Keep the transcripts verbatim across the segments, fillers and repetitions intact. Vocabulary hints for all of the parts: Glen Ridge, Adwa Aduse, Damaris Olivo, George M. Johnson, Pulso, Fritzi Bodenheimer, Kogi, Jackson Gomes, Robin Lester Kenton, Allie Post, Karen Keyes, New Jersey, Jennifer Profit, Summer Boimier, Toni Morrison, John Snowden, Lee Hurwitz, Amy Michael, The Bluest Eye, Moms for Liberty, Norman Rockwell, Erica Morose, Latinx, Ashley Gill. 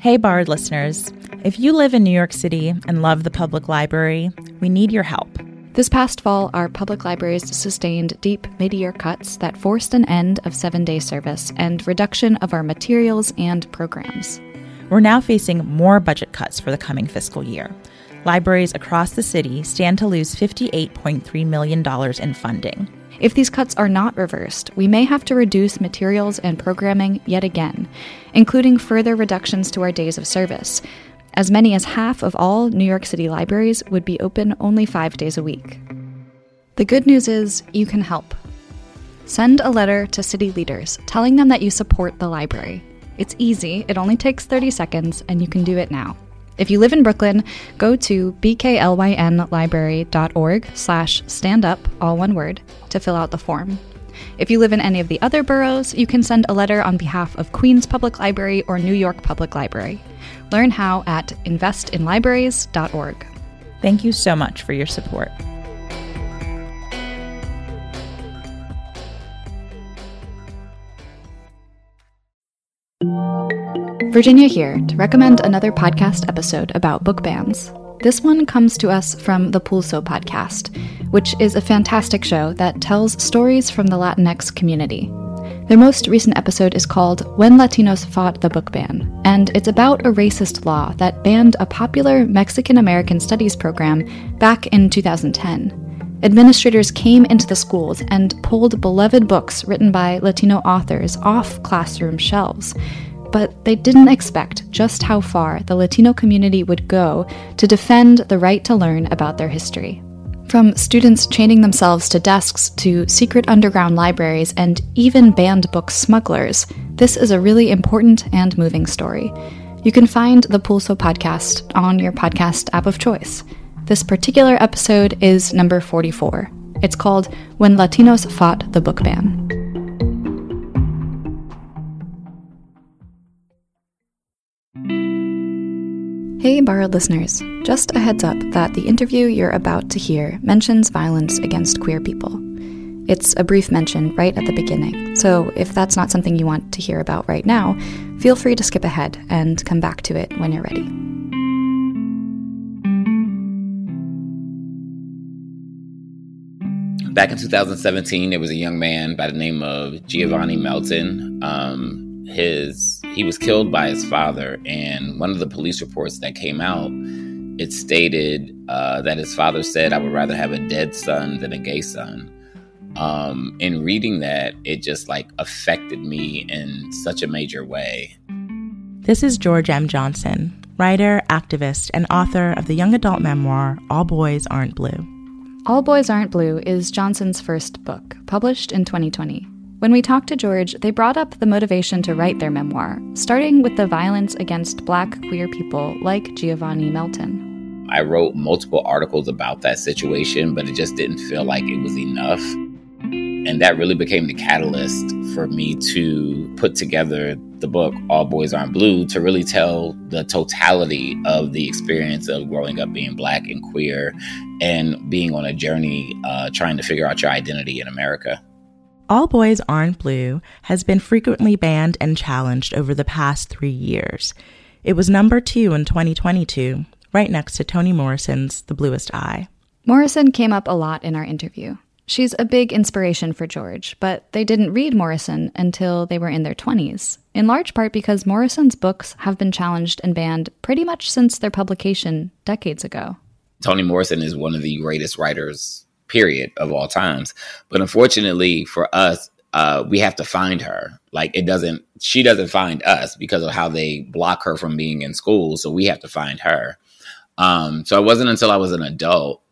Hey, Borrowed listeners. If you live in New York City and love the public library, we need your help. This past fall, our public libraries sustained deep mid-year cuts that forced an end of seven-day service and reduction of our materials and programs. We're now facing more budget cuts for the coming fiscal year. Libraries across the city stand to lose fifty-eight point three million dollars in funding. If these cuts are not reversed, we may have to reduce materials and programming yet again, including further reductions to our days of service. As many as half of all New York City libraries would be open only five days a week. The good news is you can help. Send a letter to city leaders telling them that you support the library. It's easy, it only takes thirty seconds, and you can do it now. If you live in Brooklyn, go to b k l y n library dot org slash stand up, all one word, to fill out the form. If you live in any of the other boroughs, you can send a letter on behalf of Queens Public Library or New York Public Library. Learn how at invest in libraries dot org. Thank you so much for your support. Virginia here to recommend another podcast episode about book bans. This one comes to us from the Pulso podcast, which is a fantastic show that tells stories from the Latinx community. Their most recent episode is called When Latinos Fought the Book Ban, and it's about a racist law that banned a popular Mexican-American studies program back in two thousand ten. Administrators came into the schools and pulled beloved books written by Latino authors off classroom shelves. But they didn't expect just how far the Latino community would go to defend the right to learn about their history. From students chaining themselves to desks to secret underground libraries and even banned book smugglers, this is a really important and moving story. You can find the Pulso podcast on your podcast app of choice. This particular episode is number forty-four. It's called When Latinos Fought the Book Ban. Hey, Borrowed listeners. Just a heads up that the interview you're about to hear mentions violence against queer people. It's a brief mention right at the beginning, so if that's not something you want to hear about right now, feel free to skip ahead and come back to it when you're ready. Back in two thousand seventeen, there was a young man by the name of Giovanni Melton. Um, His he was killed by his father, and one of the police reports that came out, it stated uh, that his father said, "I would rather have a dead son than a gay son." Um, and reading that, it just like affected me in such a major way. This is George M. Johnson, writer, activist, and author of the young adult memoir All Boys Aren't Blue. All Boys Aren't Blue is Johnson's first book, published in twenty twenty. When we talked to George, they brought up the motivation to write their memoir, starting with the violence against Black queer people like Giovanni Melton. I wrote multiple articles about that situation, but it just didn't feel like it was enough. And that really became the catalyst for me to put together the book, All Boys Aren't Blue, to really tell the totality of the experience of growing up being Black and queer and being on a journey uh, trying to figure out your identity in America. All Boys Aren't Blue has been frequently banned and challenged over the past three years. It was number two in twenty twenty-two, right next to Toni Morrison's The Bluest Eye. Morrison came up a lot in our interview. She's a big inspiration for George, but they didn't read Morrison until they were in their twenties, in large part because Morrison's books have been challenged and banned pretty much since their publication decades ago. Toni Morrison is one of the greatest writers period of all times. But unfortunately for us, uh, we have to find her. Like it doesn't, she doesn't find us because of how they block her from being in school. So we have to find her. Um, so it wasn't until I was an adult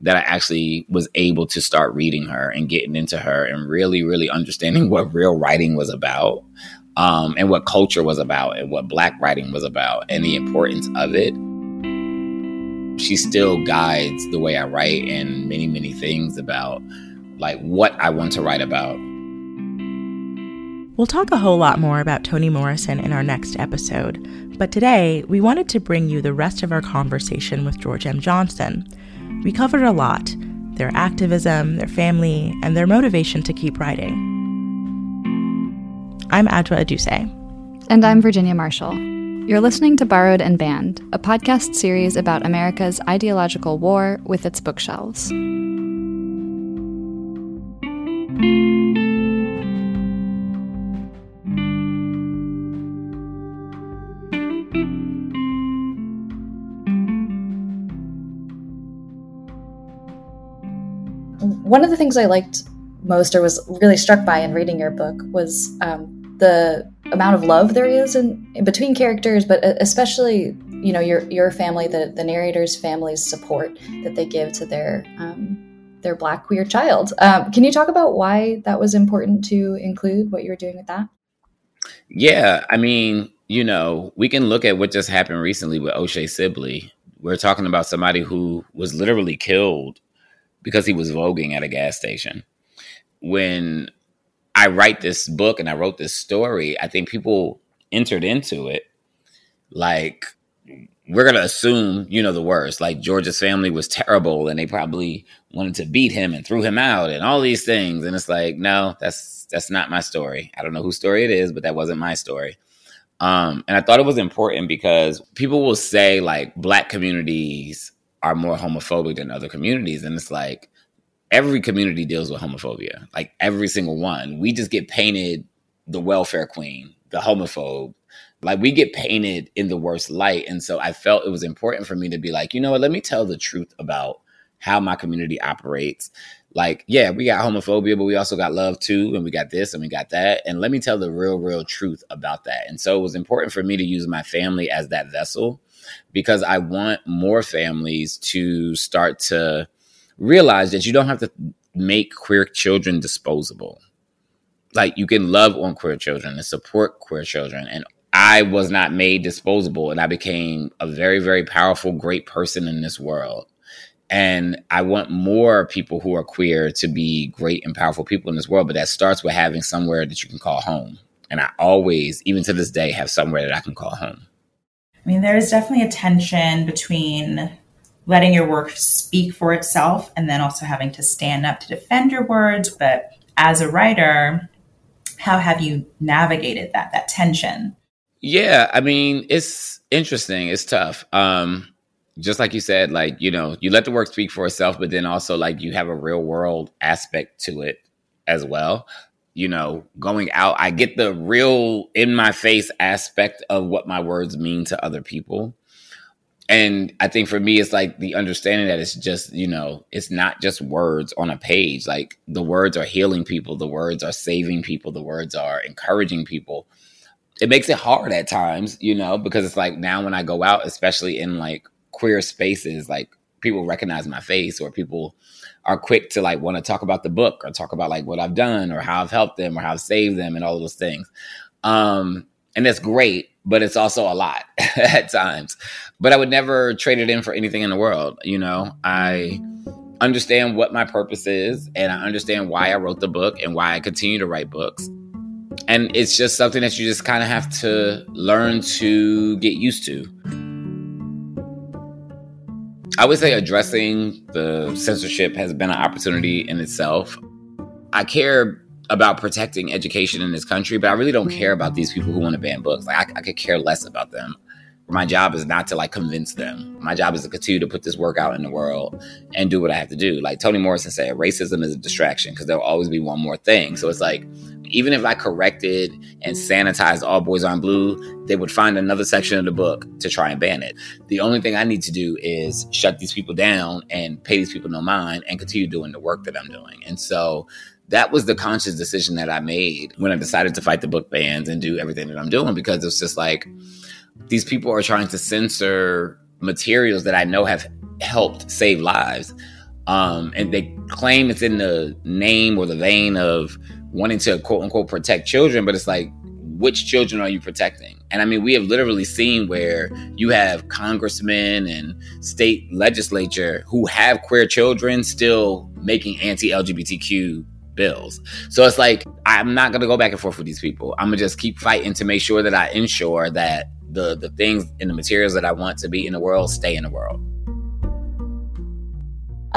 that I actually was able to start reading her and getting into her and really, really understanding what real writing was about, um, and what culture was about and what Black writing was about and the importance of it. She still guides the way I write and many, many things about like what I want to write about. We'll talk a whole lot more about Toni Morrison in our next episode, but today we wanted to bring you the rest of our conversation with George M. Johnson. We covered a lot, their activism, their family, and their motivation to keep writing. I'm Adwa Aduse. And I'm Virginia Marshall. You're listening to Borrowed and Banned, a podcast series about America's ideological war with its bookshelves. One of the things I liked most, or was really struck by in reading your book, was um, the amount of love there is in, in between characters, but especially, you know, your your family, the, the narrator's family's support that they give to their um, their Black queer child. Um, can you talk about why that was important to include, what you were doing with that? Yeah, I mean, you know, we can look at what just happened recently with O'Shea Sibley. We're talking about somebody who was literally killed because he was voguing at a gas station. When I write this book and I wrote this story, I think people entered into it like, we're going to assume, you know, the worst. Like, George's family was terrible and they probably wanted to beat him and threw him out and all these things. And it's like, no, that's that's not my story. I don't know whose story it is, but that wasn't my story. Um, and I thought it was important because people will say, like, Black communities are more homophobic than other communities. And it's like, every community deals with homophobia, like every single one. We just get painted the welfare queen, the homophobe. Like, we get painted in the worst light. And so I felt it was important for me to be like, you know what, let me tell the truth about how my community operates. Like, yeah, we got homophobia, but we also got love too. And we got this and we got that. And let me tell the real, real truth about that. And so it was important for me to use my family as that vessel, because I want more families to start to realize that you don't have to make queer children disposable. Like, you can love on queer children and support queer children. And I was not made disposable, and I became a very, very powerful, great person in this world. And I want more people who are queer to be great and powerful people in this world. But that starts with having somewhere that you can call home. And I always, even to this day, have somewhere that I can call home. I mean, there is definitely a tension between letting your work speak for itself and then also having to stand up to defend your words. But as a writer, how have you navigated that, that tension? Yeah, I mean, it's interesting. It's tough. Um, just like you said, like, you know, you let the work speak for itself, but then also, like, you have a real world aspect to it as well. You know, going out, I get the real in my face aspect of what my words mean to other people. And I think for me, it's like the understanding that it's just, you know, it's not just words on a page. Like, the words are healing people. The words are saving people. The words are encouraging people. It makes it hard at times, you know, because it's like, now when I go out, especially in like queer spaces, like, people recognize my face, or people are quick to like want to talk about the book or talk about like what I've done or how I've helped them or how I've saved them and all those things. Um, and that's great, but it's also a lot at times. But I would never trade it in for anything in the world. You know, I understand what my purpose is, and I understand why I wrote the book and why I continue to write books. And it's just something that you just kind of have to learn to get used to. I would say addressing the censorship has been an opportunity in itself. I care about protecting education in this country, but I really don't care about these people who want to ban books. Like, I, I could care less about them. My job is not to like convince them. My job is to continue to put this work out in the world and do what I have to do. Like Toni Morrison said, racism is a distraction because there'll always be one more thing. So it's like, even if I corrected and sanitized All Boys Aren't Blue, they would find another section of the book to try and ban it. The only thing I need to do is shut these people down and pay these people no mind and continue doing the work that I'm doing. And so that was the conscious decision that I made when I decided to fight the book bans and do everything that I'm doing, because it's just like, these people are trying to censor materials that I know have helped save lives. Um, and they claim it's in the name or the vein of wanting to, quote unquote, protect children. But it's like, which children are you protecting? And I mean, we have literally seen where you have congressmen and state legislature who have queer children still making anti-L G B T Q bills. So it's like, I'm not going to go back and forth with these people. I'm going to just keep fighting to make sure that I ensure that The, the things and the materials that I want to be in the world stay in the world.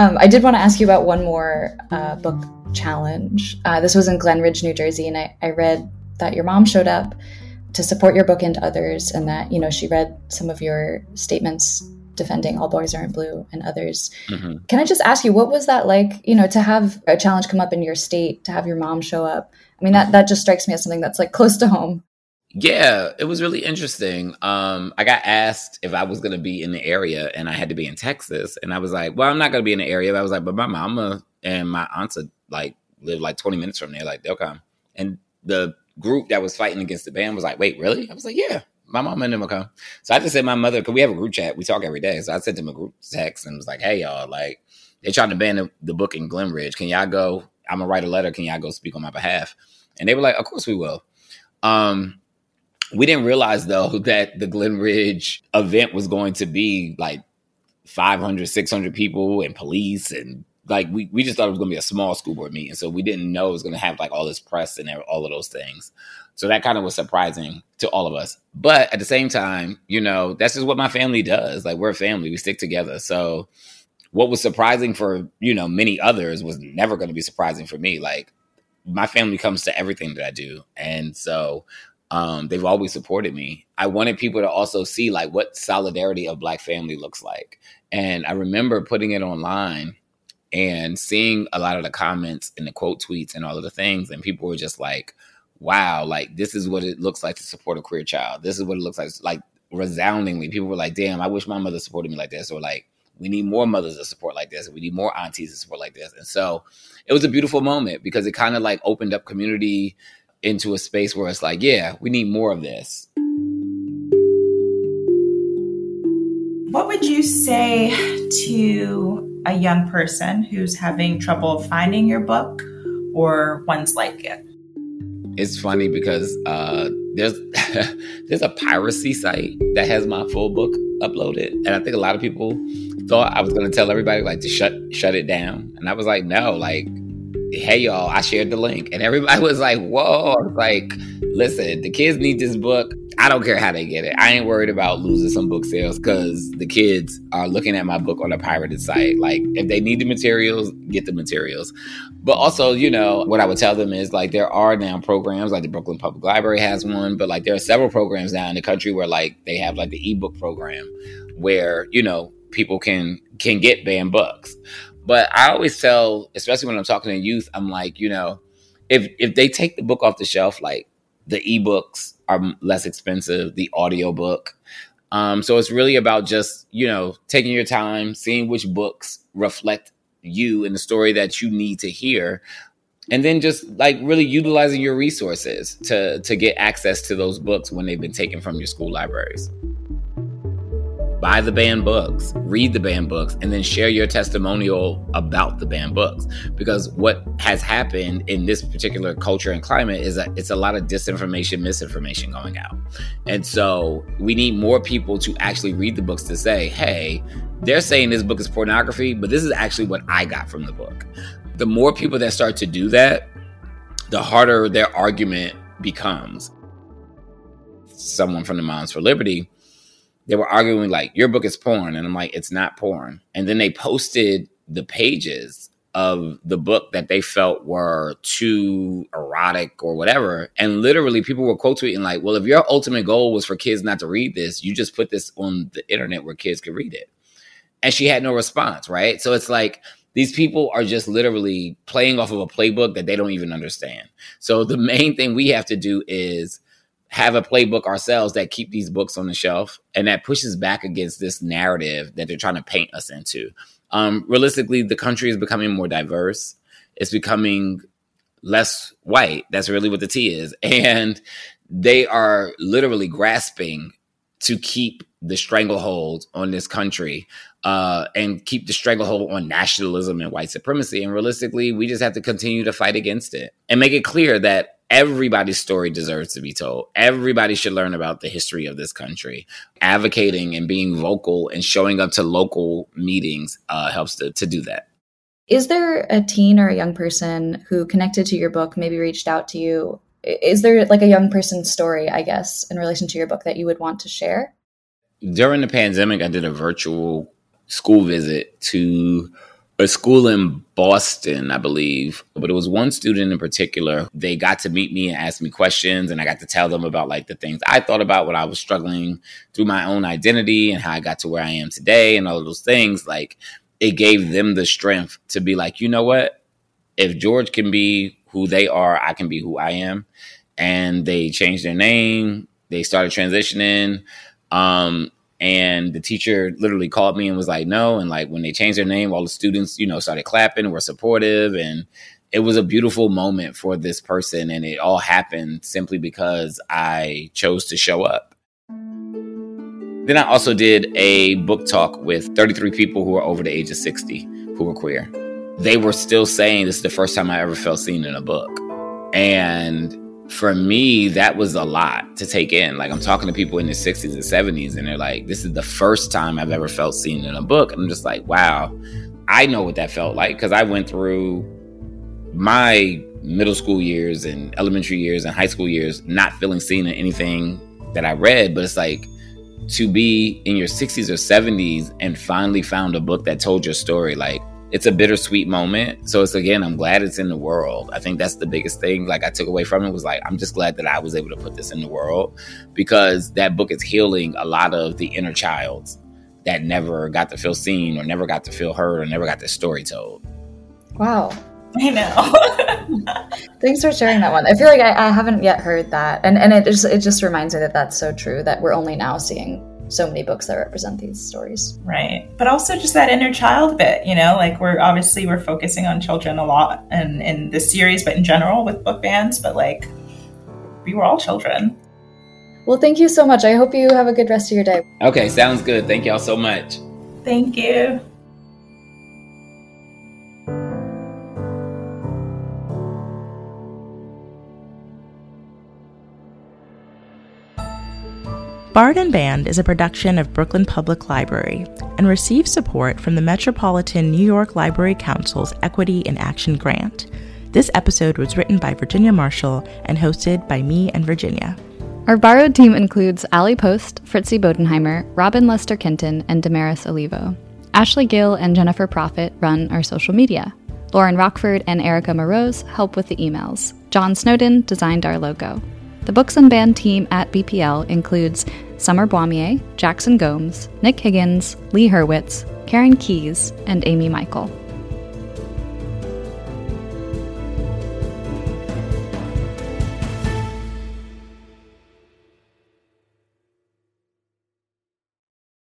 Um, I did want to ask you about one more uh, book challenge. Uh, this was in Glen Ridge, New Jersey, and I, I read that your mom showed up to support your book and others, and that, you know, she read some of your statements defending All Boys Aren't Blue and others. Mm-hmm. Can I just ask you, what was that like, you know, to have a challenge come up in your state, to have your mom show up? I mean, that, that just strikes me as something that's like close to home. Yeah, it was really interesting. Um, I got asked if I was going to be in the area, and I had to be in Texas. And I was like, well, I'm not going to be in the area. But I was like, but my mama and my aunts like live like twenty minutes from there. Like, they'll come. And the group that was fighting against the ban was like, wait, really? I was like, yeah, my mama and them will come. So I just said my mother, because we have a group chat. We talk every day. So I sent them a group text and was like, hey, y'all, like, they're trying to ban the, the book in Glen Ridge. Can y'all go? I'm going to write a letter. Can y'all go speak on my behalf? And they were like, of course we will. Um, We didn't realize, though, that the Glen Ridge event was going to be like five hundred, six hundred people and police. And like we, we just thought it was going to be a small school board meeting. So we didn't know it was going to have like all this press and all of those things. So that kind of was surprising to all of us. But at the same time, you know, that's just what my family does. Like, we're a family. We stick together. So what was surprising for, you know, many others was never going to be surprising for me. Like, my family comes to everything that I do. And so Um, they've always supported me. I wanted people to also see like what solidarity of Black family looks like. And I remember putting it online and seeing a lot of the comments and the quote tweets and all of the things. And people were just like, wow, like, this is what it looks like to support a queer child. This is what it looks like. Like, resoundingly, people were like, damn, I wish my mother supported me like this. Or like, we need more mothers to support like this. We need more aunties to support like this. And so it was a beautiful moment because it kind of like opened up community into a space where it's like, yeah, we need more of this. What would you say to a young person who's having trouble finding your book or ones like it? It's funny because uh, there's there's a piracy site that has my full book uploaded. And I think a lot of people thought I was going to tell everybody like to shut shut it down. And I was like, no, like, hey, y'all, I shared the link. And everybody was like, whoa. I was like, listen, the kids need this book. I don't care how they get it. I ain't worried about losing some book sales because the kids are looking at my book on a pirated site. Like, if they need the materials, get the materials. But also, you know, what I would tell them is, like, there are now programs, like the Brooklyn Public Library has one, but, like, there are several programs now in the country where, like, they have, like, the ebook program where, you know, people can can get banned books. But I always tell, especially when I'm talking to youth, I'm like, you know, if if they take the book off the shelf, like, the ebooks are less expensive, the audiobook. Um, so it's really about just, you know, taking your time, seeing which books reflect you and the story that you need to hear. And then just like really utilizing your resources to to get access to those books when they've been taken from your school libraries. Buy the banned books, read the banned books, and then share your testimonial about the banned books. Because what has happened in this particular culture and climate is that it's a lot of disinformation, misinformation going out. And so we need more people to actually read the books to say, hey, they're saying this book is pornography, but this is actually what I got from the book. The more people that start to do that, the harder their argument becomes. Someone from the Moms for Liberty, they were arguing like, your book is porn. And I'm like, it's not porn. And then they posted the pages of the book that they felt were too erotic or whatever. And literally people were quote tweeting like, well, if your ultimate goal was for kids not to read this, you just put this on the internet where kids could read it. And she had no response, right? So it's like, these people are just literally playing off of a playbook that they don't even understand. So the main thing we have to do is have a playbook ourselves that keep these books on the shelf and that pushes back against this narrative that they're trying to paint us into. Um, realistically, the country is becoming more diverse. It's becoming less white. That's really what the T is. And they are literally grasping to keep the stranglehold on this country uh, and keep the stranglehold on nationalism and white supremacy. And realistically, we just have to continue to fight against it and make it clear that everybody's story deserves to be told. Everybody should learn about the history of this country. Advocating and being vocal and showing up to local meetings uh, helps to, to do that. Is there a teen or a young person who connected to your book, maybe reached out to you? Is there like a young person's story, I guess, in relation to your book that you would want to share? During the pandemic, I did a virtual school visit to a school in Boston, I believe. But it was one student in particular. They got to meet me and ask me questions, and I got to tell them about like the things I thought about when I was struggling through my own identity and how I got to where I am today and all of those things. Like, it gave them the strength to be like, you know what? If George can be who they are, I can be who I am. And they changed their name. They started transitioning. Um, and the teacher literally called me and was like, no. And like when they changed their name, all the students, you know, started clapping, were supportive. And it was a beautiful moment for this person. And it all happened simply because I chose to show up. Then I also did a book talk with thirty-three people who are over the age of sixty who were queer. They were still saying this is the first time I ever felt seen in a book. And for me, that was a lot to take in. Like, I'm talking to people in their sixties and seventies, and they're like, this is the first time I've ever felt seen in a book. And I'm just like, wow, I know what that felt like, because I went through my middle school years and elementary years and high school years not feeling seen in anything that I read. But it's like, to be in your sixties or seventies and finally found a book that told your story, like, it's a bittersweet moment. So it's, again, I'm glad it's in the world. I think that's the biggest thing like I took away from it was like, I'm just glad that I was able to put this in the world, because that book is healing a lot of the inner child that never got to feel seen or never got to feel heard or never got their story told. Wow. I know. Thanks for sharing that one. I feel like I, I haven't yet heard that. And and it just, it just reminds me that that's so true, that we're only now seeing so many books that represent these stories. Right. But also just that inner child bit, you know, like we're obviously we're focusing on children a lot and in this series, but in general with book bans, but like we were all children. Well, thank you so much. I hope you have a good rest of your day. Okay. Sounds good. Thank y'all so much. Thank you. Borrowed and Banned is a production of Brooklyn Public Library and receives support from the Metropolitan New York Library Council's Equity in Action Grant. This episode was written by Virginia Marshall and hosted by me and Virginia. Our Borrowed team includes Allie Post, Fritzi Bodenheimer, Robin Lester Kenton, and Damaris Olivo. Ashley Gill and Jennifer Profit run our social media. Lauren Rockford and Erica Morose help with the emails. John Snowden designed our logo. The Books and Band team at B P L includes Summer Boimier, Jackson Gomes, Nick Higgins, Lee Hurwitz, Karen Keyes, and Amy Michael.